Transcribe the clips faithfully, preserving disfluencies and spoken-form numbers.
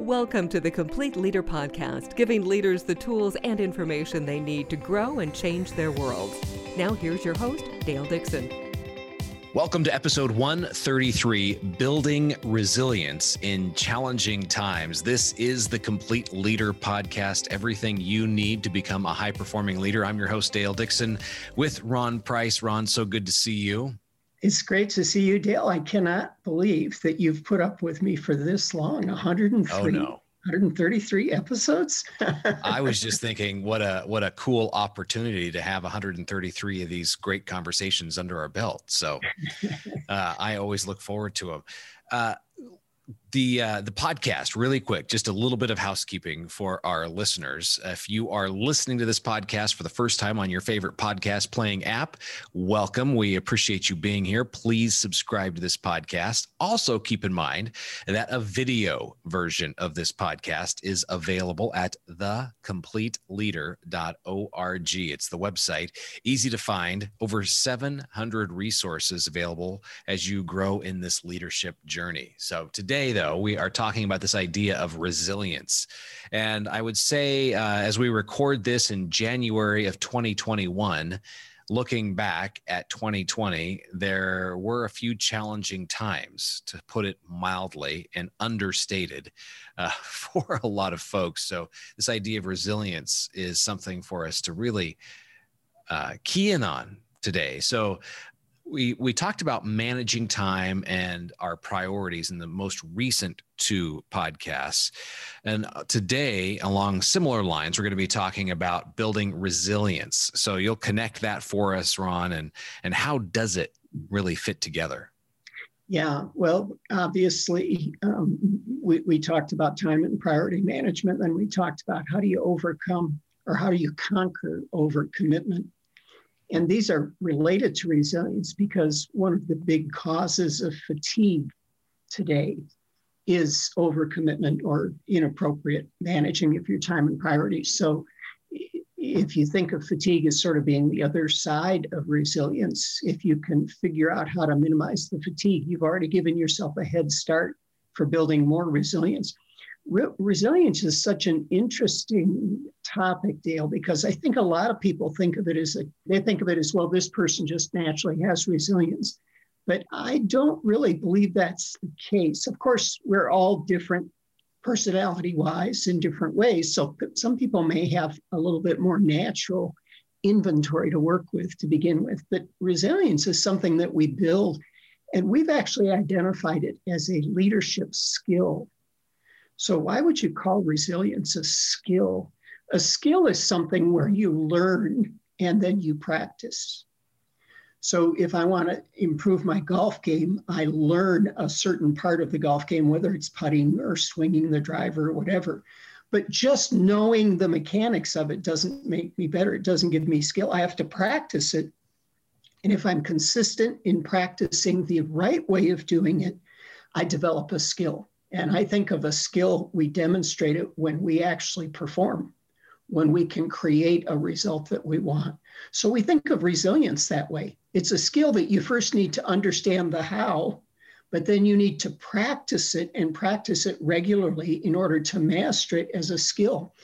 Welcome to the Complete Leader Podcast, giving leaders the tools and information they need to grow and change their worlds. Now here's your host, Dale Dixon. Welcome to episode one thirty-three, Building Resilience in Challenging Times. This is the Complete Leader Podcast, everything you need to become a high-performing leader. I'm your host, Dale Dixon, with Ron Price. Ron, so good to see you. It's great to see you, Dale. I cannot believe that you've put up with me for this long, one hundred three. Oh, no. one hundred thirty-three episodes. I was just thinking what a what a cool opportunity to have one hundred thirty-three of these great conversations under our belt. So uh, I always look forward to them. Uh, the uh, the podcast, really quick, just a little bit of housekeeping for our listeners. If you are listening to this podcast for the first time on your favorite podcast playing app, welcome. We appreciate you being here. Please subscribe to this podcast. Also keep in mind that a video version of this podcast is available at the complete leader dot org. It's the website, easy to find, over seven hundred resources available as you grow in this leadership journey. So today, though, we are talking about this idea of resilience. And I would say, uh, as we record this in January of twenty twenty-one, looking back at twenty twenty, there were a few challenging times, to put it mildly and understated, uh, for a lot of folks. So this idea of resilience is something for us to really uh, key in on today. So We we talked about managing time and our priorities in the most recent two podcasts. And today, along similar lines, we're going to be talking about building resilience. So you'll connect that for us, Ron, and, and how does it really fit together? Yeah, well, obviously, um, we, we talked about time and priority management, and we talked about how do you overcome or how do you conquer overcommitment. And these are related to resilience because one of the big causes of fatigue today is overcommitment or inappropriate managing of your time and priorities. So if you think of fatigue as sort of being the other side of resilience, if you can figure out how to minimize the fatigue, you've already given yourself a head start for building more resilience. Re- resilience is such an interesting topic, Dale, because I think a lot of people think of it as, a, they think of it as, well, this person just naturally has resilience. But I don't really believe that's the case. Of course, we're all different personality-wise in different ways. So some people may have a little bit more natural inventory to work with to begin with. But resilience is something that we build, and we've actually identified it as a leadership skill. So why would you call resilience a skill? A skill is something where you learn and then you practice. So if I want to improve my golf game, I learn a certain part of the golf game, whether it's putting or swinging the driver or whatever. But just knowing the mechanics of it doesn't make me better. It doesn't give me skill. I have to practice it. And if I'm consistent in practicing the right way of doing it, I develop a skill. And I think of a skill, we demonstrate it when we actually perform, when we can create a result that we want. So we think of resilience that way. It's a skill that you first need to understand the how, but then you need to practice it and practice it regularly in order to master it as a skill.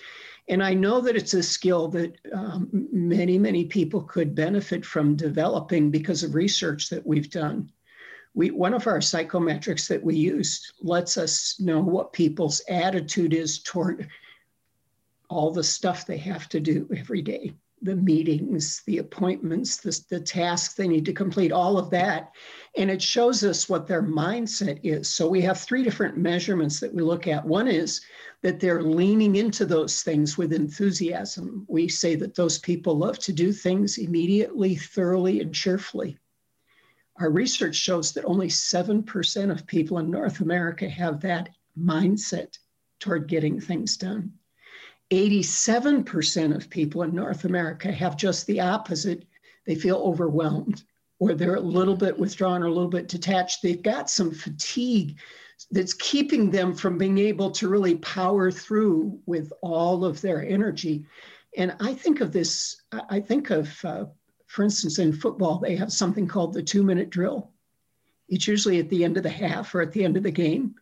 And I know that it's a skill that um, many, many people could benefit from developing because of research that we've done. We, one of our psychometrics that we used lets us know what people's attitude is toward all the stuff they have to do every day, the meetings, the appointments, the, the tasks they need to complete, all of that. And it shows us what their mindset is. So we have three different measurements that we look at. One is that they're leaning into those things with enthusiasm. We say that those people love to do things immediately, thoroughly, and cheerfully. Our research shows that only seven percent of people in North America have that mindset toward getting things done. eighty-seven percent of people in North America have just the opposite. They feel overwhelmed, or they're a little bit withdrawn or a little bit detached. They've got some fatigue that's keeping them from being able to really power through with all of their energy. And I think of this, I think of, uh, for instance, in football, they have something called the two-minute drill. It's usually at the end of the half or at the end of the game.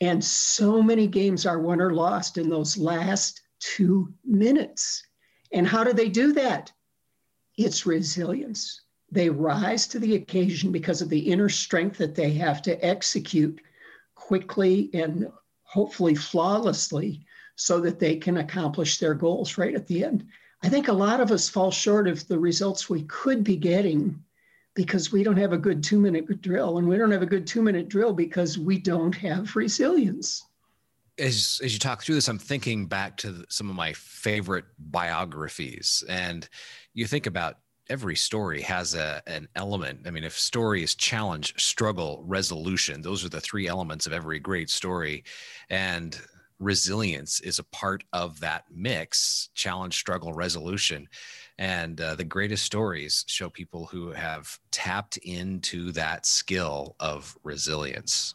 And so many games are won or lost in those last two minutes. And how do they do that? It's resilience. They rise to the occasion because of the inner strength that they have to execute quickly and hopefully flawlessly so that they can accomplish their goals right at the end. I think a lot of us fall short of the results we could be getting because we don't have a good two-minute drill, and we don't have a good two-minute drill because we don't have resilience. As, as you talk through this, I'm thinking back to some of my favorite biographies, and you think about every story has a, an element. I mean, if story is challenge, struggle, resolution, those are the three elements of every great story. And resilience is a part of that mix, challenge, struggle, resolution. And uh, the greatest stories show people who have tapped into that skill of resilience.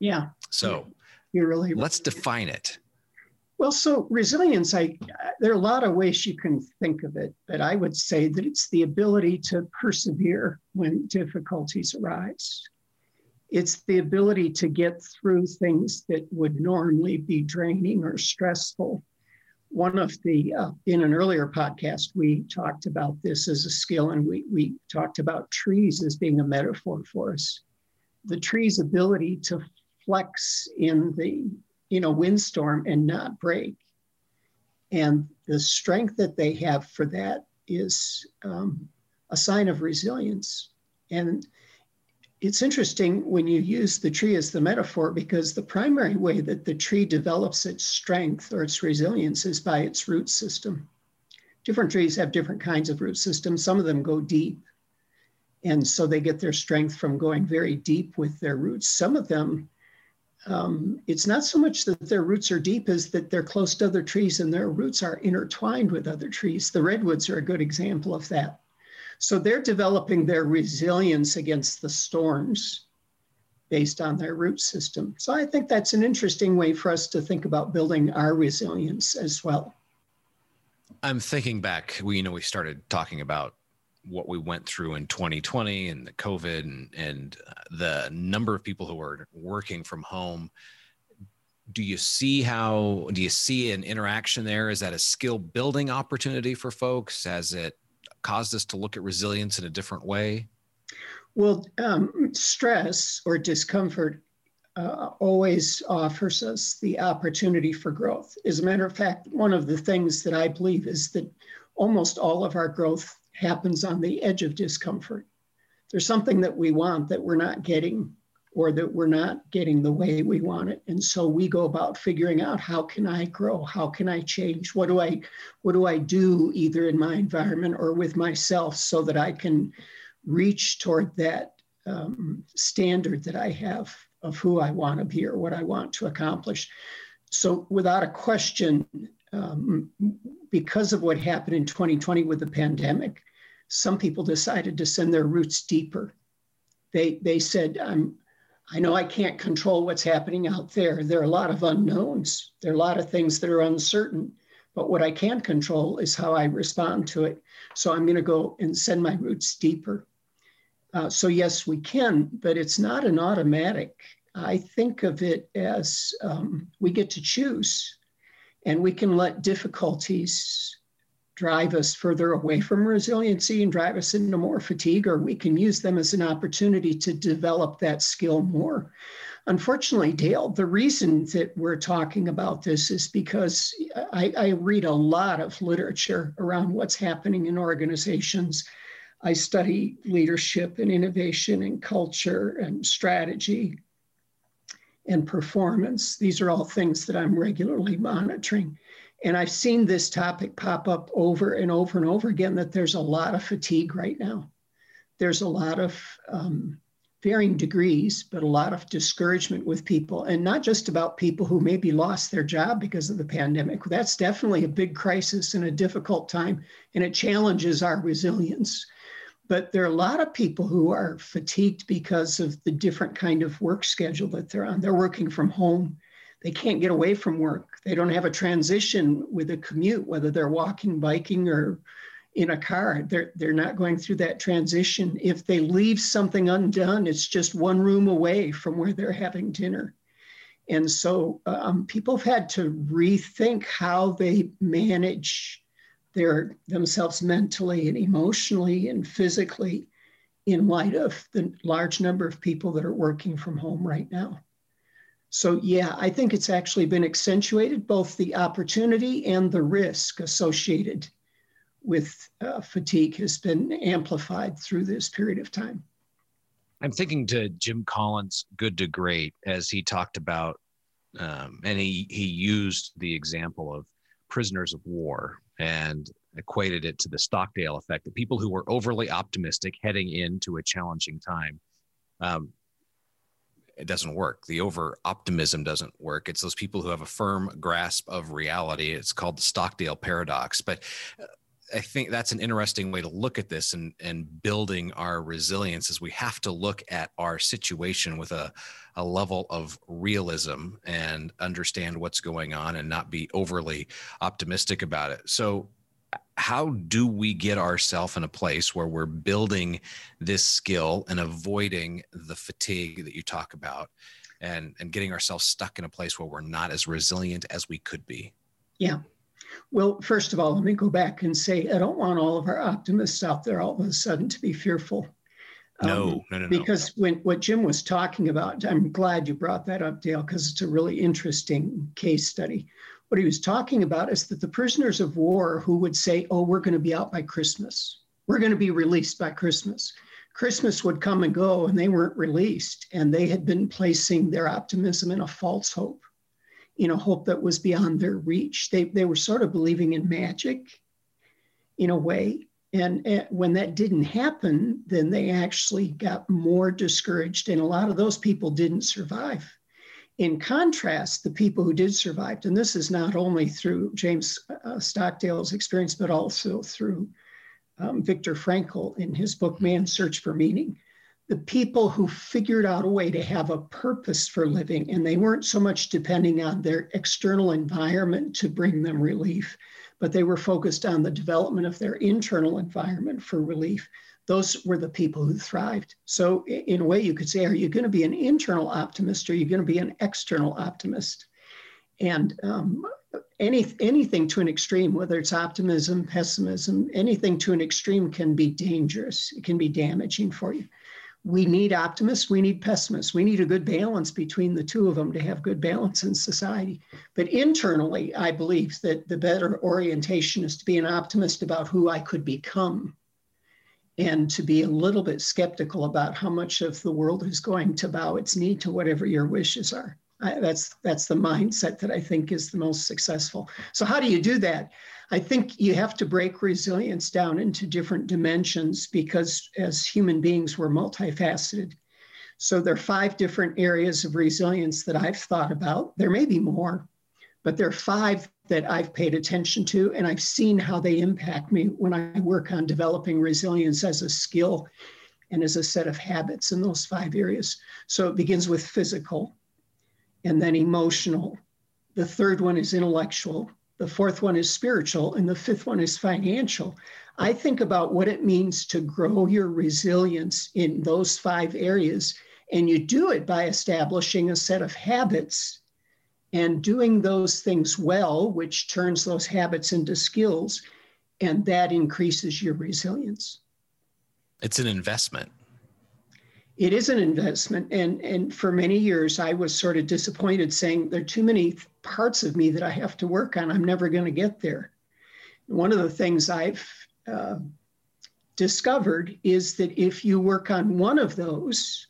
Yeah. So you're really let's define it. Well, so resilience, I, there are a lot of ways you can think of it, but I would say that it's the ability to persevere when difficulties arise. It's the ability to get through things that would normally be draining or stressful. One of the, uh, in an earlier podcast, we talked about this as a skill, and we, we talked about trees as being a metaphor for us. The tree's ability to flex in the you know, windstorm and not break. And the strength that they have for that is um, a sign of resilience. And it's interesting when you use the tree as the metaphor, because the primary way that the tree develops its strength or its resilience is by its root system. Different trees have different kinds of root systems. Some of them go deep. And so they get their strength from going very deep with their roots. Some of them, Um, it's not so much that their roots are deep as that they're close to other trees and their roots are intertwined with other trees. The redwoods are a good example of that. So they're developing their resilience against the storms based on their root system. So I think that's an interesting way for us to think about building our resilience as well. I'm thinking back, we, you know, we started talking about what we went through in twenty twenty and the COVID and, and the number of people who are working from home. Do you see how, do you see an interaction there? Is that a skill building opportunity for folks? Has it caused us to look at resilience in a different way? Well, um, stress or discomfort uh, always offers us the opportunity for growth. As a matter of fact, one of the things that I believe is that almost all of our growth happens on the edge of discomfort. There's something that we want that we're not getting, or that we're not getting the way we want it. And so we go about figuring out, how can I grow? How can I change? What do I, what do I do either in my environment or with myself so that I can reach toward that um, standard that I have of who I want to be or what I want to accomplish? So without a question, um, because of what happened in twenty twenty with the pandemic, some people decided to send their roots deeper. They they said, I'm, I know I can't control what's happening out there. There are a lot of unknowns. There are a lot of things that are uncertain, but what I can control is how I respond to it. So I'm gonna go and send my roots deeper. Uh, so yes, we can, but it's not an automatic. I think of it as um, we get to choose, and we can let difficulties drive us further away from resiliency and drive us into more fatigue, or we can use them as an opportunity to develop that skill more. Unfortunately, Dale, the reason that we're talking about this is because I, I read a lot of literature around what's happening in organizations. I study leadership and innovation and culture and strategy and performance. These are all things that I'm regularly monitoring. And I've seen this topic pop up over and over and over again, that there's a lot of fatigue right now. There's a lot of um, varying degrees, but a lot of discouragement with people, and not just about people who maybe lost their job because of the pandemic. That's definitely a big crisis and a difficult time, and it challenges our resilience. But there are a lot of people who are fatigued because of the different kind of work schedule that they're on. They're working from home. They can't get away from work. They don't have a transition with a commute, whether they're walking, biking, or in a car. They're, they're not going through that transition. If they leave something undone, it's just one room away from where they're having dinner. And so um, people have had to rethink how they manage their themselves mentally and emotionally and physically in light of the large number of people that are working from home right now. So yeah, I think it's actually been accentuated, both the opportunity and the risk associated with uh, fatigue has been amplified through this period of time. I'm thinking to Jim Collins' Good to Great, as he talked about, um, and he, he used the example of prisoners of war and equated it to the Stockdale effect, the people who were overly optimistic heading into a challenging time. Um, it doesn't work. The over-optimism doesn't work. It's those people who have a firm grasp of reality. It's called the Stockdale paradox. But uh, I think that's an interesting way to look at this, and, and building our resilience is we have to look at our situation with a, a level of realism and understand what's going on and not be overly optimistic about it. So how do we get ourselves in a place where we're building this skill and avoiding the fatigue that you talk about, and, and getting ourselves stuck in a place where we're not as resilient as we could be? Yeah. Well, first of all, let me go back and say, I don't want all of our optimists out there all of a sudden to be fearful. No, um, no, no, Because no. when what Jim was talking about, I'm glad you brought that up, Dale, because it's a really interesting case study. What he was talking about is that the prisoners of war who would say, oh, we're going to be out by Christmas, we're going to be released by Christmas. Christmas would come and go, and they weren't released. And they had been placing their optimism in a false hope. You know, hope that was beyond their reach. They, they were sort of believing in magic in a way. And, and when that didn't happen, then they actually got more discouraged. And a lot of those people didn't survive. In contrast, the people who did survive, and this is not only through James uh, Stockdale's experience, but also through um, Viktor Frankl in his book, Man's Search for Meaning. The people who figured out a way to have a purpose for living, and they weren't so much depending on their external environment to bring them relief, but they were focused on the development of their internal environment for relief. Those were the people who thrived. So in a way you could say, are you going to be an internal optimist or are you going to be an external optimist? And um, any, anything to an extreme, whether it's optimism, pessimism, anything to an extreme can be dangerous. It can be damaging for you. We need optimists, we need pessimists. We need a good balance between the two of them to have good balance in society. But internally, I believe that the better orientation is to be an optimist about who I could become and to be a little bit skeptical about how much of the world is going to bow its knee to whatever your wishes are. I, that's, that's the mindset that I think is the most successful. So how do you do that? I think you have to break resilience down into different dimensions because as human beings, we're multifaceted. So there are five different areas of resilience that I've thought about. There may be more, but there are five that I've paid attention to, and I've seen how they impact me when I work on developing resilience as a skill and as a set of habits in those five areas. So it begins with physical, and then emotional. The third one is intellectual. The fourth one is spiritual. And the fifth one is financial. I think about what it means to grow your resilience in those five areas. And you do it by establishing a set of habits and doing those things well, which turns those habits into skills. And that increases your resilience. It's an investment. It is an investment, and, and for many years, I was sort of disappointed saying there are too many parts of me that I have to work on. I'm never going to get there. One of the things I've uh, discovered is that if you work on one of those,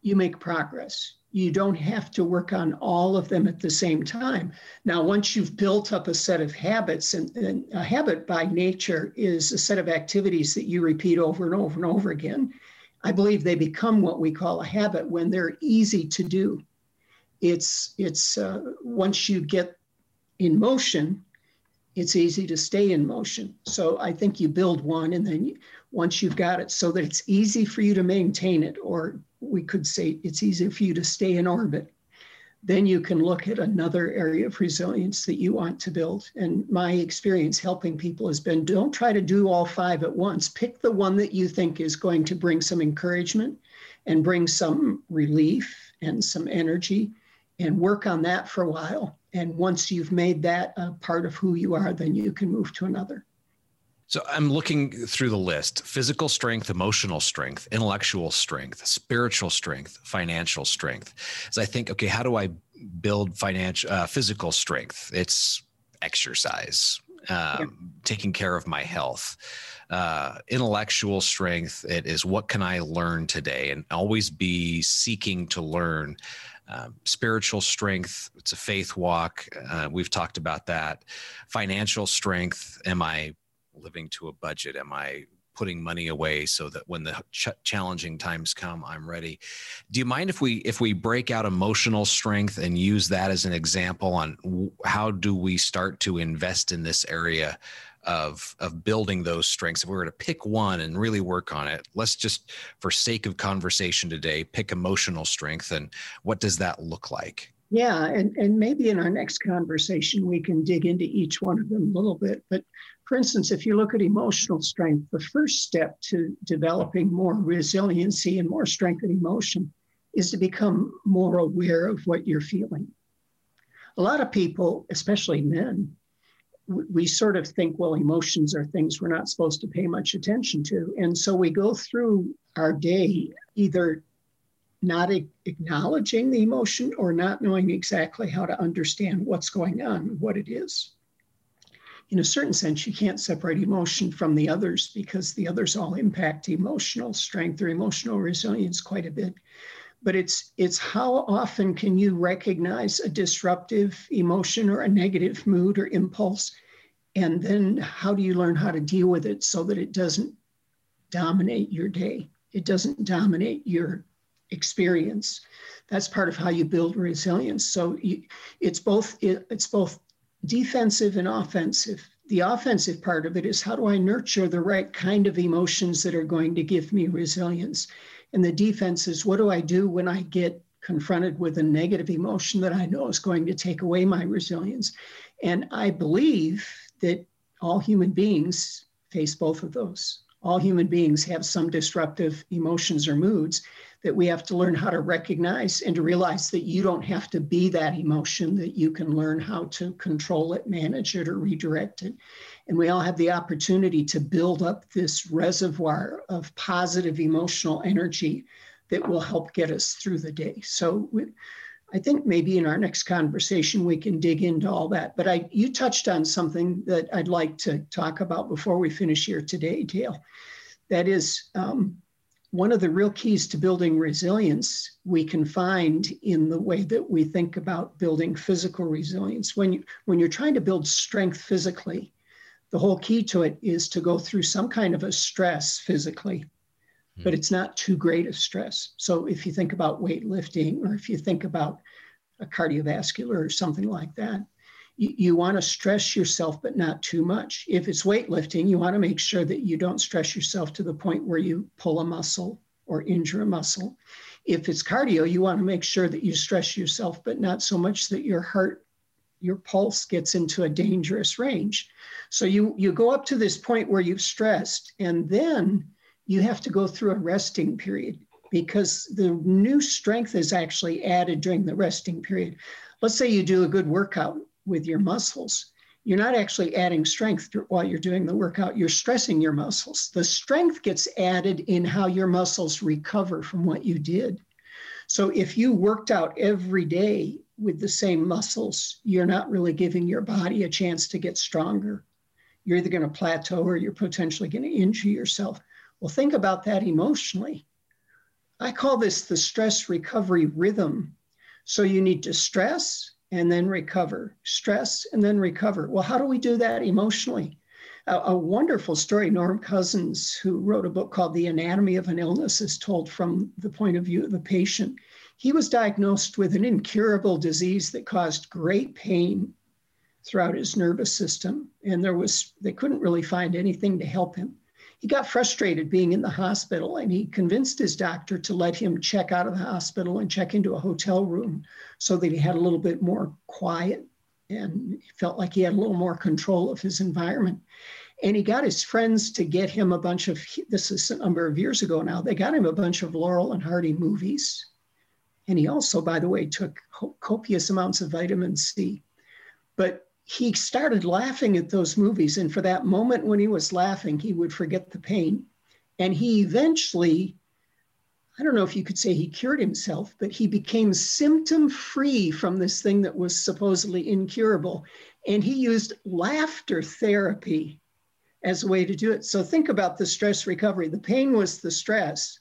you make progress. You don't have to work on all of them at the same time. Now, once you've built up a set of habits, and, and a habit by nature is a set of activities that you repeat over and over and over again, I believe they become what we call a habit when they're easy to do. It's, it's uh, once you get in motion, it's easy to stay in motion. So I think you build one, and then you, once you've got it so that it's easy for you to maintain it, or we could say it's easier for you to stay in orbit, then you can look at another area of resilience that you want to build. And my experience helping people has been, don't try to do all five at once. Pick the one that you think is going to bring some encouragement and bring some relief and some energy, and work on that for a while. And once you've made that a part of who you are, then you can move to another. So I'm looking through the list: physical strength, emotional strength, intellectual strength, spiritual strength, financial strength. So I think, okay, how do I build financial, uh, physical strength? It's exercise, um, yeah. taking care of my health. Uh, intellectual strength, it is what can I learn today, and always be seeking to learn. Um, spiritual strength, it's a faith walk. Uh, we've talked about that. Financial strength, am I living to a budget? Am I putting money away so that when the ch- challenging times come, I'm ready? Do you mind if we if we break out emotional strength and use that as an example on w- how do we start to invest in this area of of building those strengths? If we were to pick one and really work on it, let's just, for sake of conversation today, pick emotional strength. And what does that look like? Yeah. And, and maybe in our next conversation, we can dig into each one of them a little bit. But for instance, if you look at emotional strength, the first step to developing more resiliency and more strength in emotion is to become more aware of what you're feeling. A lot of people, especially men, we sort of think, well, emotions are things we're not supposed to pay much attention to. And so we go through our day either not acknowledging the emotion or not knowing exactly how to understand what's going on, what it is. In a certain sense, you can't separate emotion from the others, because the others all impact emotional strength or emotional resilience quite a bit. But it's it's how often can you recognize a disruptive emotion or a negative mood or impulse, and then how do you learn how to deal with it so that it doesn't dominate your day? It doesn't dominate your experience. That's part of how you build resilience. So you, it's both it, it's both defensive and offensive. The offensive part of it is, how do I nurture the right kind of emotions that are going to give me resilience? And the defense is, what do I do when I get confronted with a negative emotion that I know is going to take away my resilience? And I believe that all human beings face both of those. All human beings have some disruptive emotions or moods that we have to learn how to recognize, and to realize that you don't have to be that emotion, that you can learn how to control it, manage it, or redirect it. And we all have the opportunity to build up this reservoir of positive emotional energy that will help get us through the day. So we, I think maybe in our next conversation, we can dig into all that. But I, you touched on something that I'd like to talk about before we finish here today, Dale. That is, um, one of the real keys to building resilience we can find in the way that we think about building physical resilience. When you, when you're trying to build strength physically, the whole key to it is to go through some kind of a stress physically, mm. but it's not too great a stress. So if you think about weightlifting, or if you think about a cardiovascular or something like that, you, you want to stress yourself, but not too much. If it's weightlifting, you want to make sure that you don't stress yourself to the point where you pull a muscle or injure a muscle. If it's cardio, you want to make sure that you stress yourself, but not so much that your heart, your pulse gets into a dangerous range. So you, you go up to this point where you've stressed, and then you have to go through a resting period, because the new strength is actually added during the resting period. Let's say you do a good workout with your muscles. You're not actually adding strength while you're doing the workout. You're stressing your muscles. The strength gets added in how your muscles recover from what you did. So if you worked out every day with the same muscles, you're not really giving your body a chance to get stronger. You're either going to plateau, or you're potentially going to injure yourself. Well, think about that emotionally. I call this the stress recovery rhythm. So you need to stress, and then recover, stress, and then recover. Well, how do we do that emotionally? A, a wonderful story, Norm Cousins, who wrote a book called The Anatomy of an Illness, is told from the point of view of the patient. He was diagnosed with an incurable disease that caused great pain throughout his nervous system, and there was, they couldn't really find anything to help him. He got frustrated being in the hospital, and he convinced his doctor to let him check out of the hospital and check into a hotel room so that he had a little bit more quiet and felt like he had a little more control of his environment. And he got his friends to get him a bunch of, this is a number of years ago now, they got him a bunch of Laurel and Hardy movies And he also, by the way, took copious amounts of vitamin C. But he started laughing at those movies. And for that moment when he was laughing, he would forget the pain. And he eventually, I don't know if you could say he cured himself, but he became symptom-free from this thing that was supposedly incurable. And he used laughter therapy as a way to do it. So think about the stress recovery. The pain was the stress.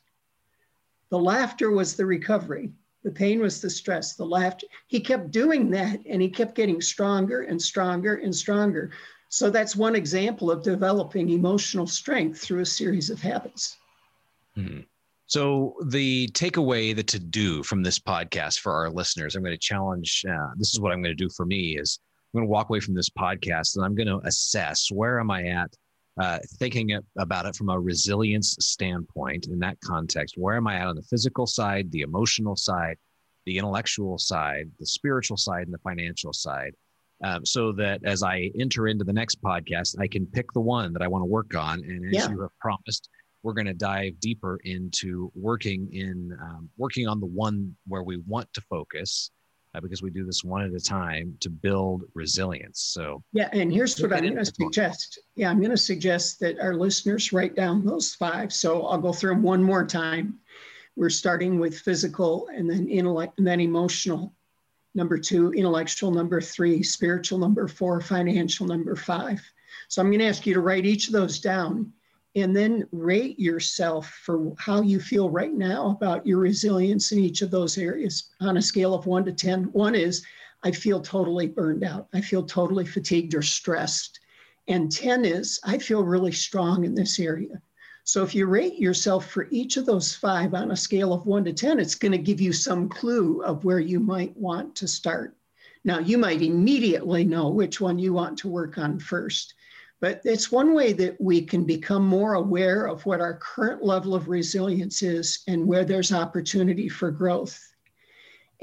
The laughter was the recovery. The pain was the stress, the laughter. He kept doing that, and he kept getting stronger and stronger and stronger. So that's one example of developing emotional strength through a series of habits. Mm-hmm. So the takeaway, the to-do from this podcast for our listeners, I'm going to challenge, uh, this is what I'm going to do for me, is I'm going to walk away from this podcast and I'm going to assess where am I at, uh, thinking about it from a resilience standpoint in that context. Where am I at on the physical side, the emotional side, the intellectual side, the spiritual side, and the financial side? Um, so that as I enter into the next podcast, I can pick the one that I want to work on. And as yeah. you have promised, we're going to dive deeper into working in um, working on the one where we want to focus, uh, because we do this one at a time to build resilience. So yeah, and here's what I'm going to suggest. Yeah, I'm going to suggest that our listeners write down those five. So I'll go through them one more time. We're starting with physical, and then intellect, and then emotional. Number two, intellectual. Number three, spiritual. Number four, financial. Number five. So I'm going to ask you to write each of those down, and then rate yourself for how you feel right now about your resilience in each of those areas on a scale of one to ten. One is, I feel totally burned out. I feel totally fatigued or stressed. And ten is, I feel really strong in this area. So if you rate yourself for each of those five on a scale of one to ten, it's going to give you some clue of where you might want to start. Now, you might immediately know which one you want to work on first. But it's one way that we can become more aware of what our current level of resilience is and where there's opportunity for growth.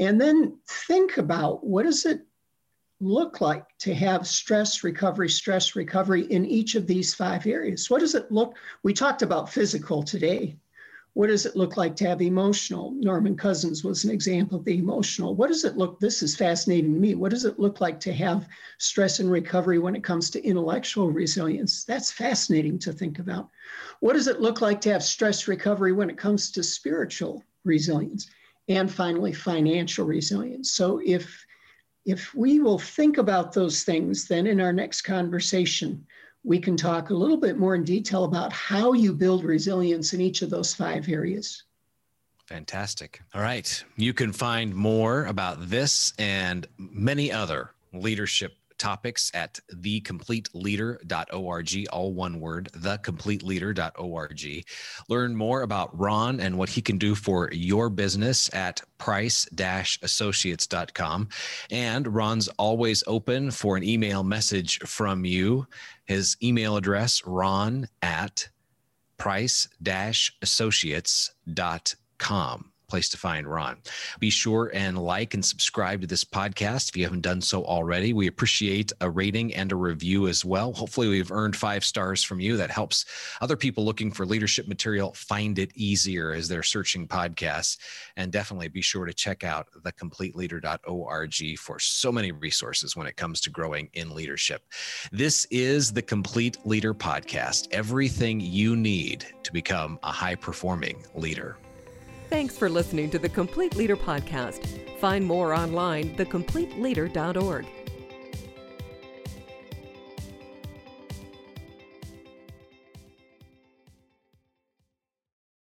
And then think about, what does it look like to have stress recovery, stress recovery in each of these five areas? What does it look? We talked about physical today. What does it look like to have emotional? Norman Cousins was an example of the emotional. What does it look, this is fascinating to me, what does it look like to have stress and recovery when it comes to intellectual resilience? That's fascinating to think about. What does it look like to have stress recovery when it comes to spiritual resilience? And finally, financial resilience. So if, if we will think about those things, then in our next conversation, we can talk a little bit more in detail about how you build resilience in each of those five areas. Fantastic. All right. You can find more about this and many other leadership topics at the complete leader dot org, all one word, the complete leader dot org. Learn more about Ron and what he can do for your business at price dash associates dot com. And Ron's always open for an email message from you. His email address, ron at price dash associates dot com. Place to find Ron. Be sure and like and subscribe to this podcast if you haven't done so already. We appreciate a rating and a review as well. Hopefully we've earned five stars from you. That helps other people looking for leadership material find it easier as they're searching podcasts. And definitely be sure to check out the complete leader dot org for so many resources when it comes to growing in leadership. This is the Complete Leader Podcast, everything you need to become a high-performing leader. Thanks for listening to the Complete Leader Podcast. Find more online, the complete leader dot org.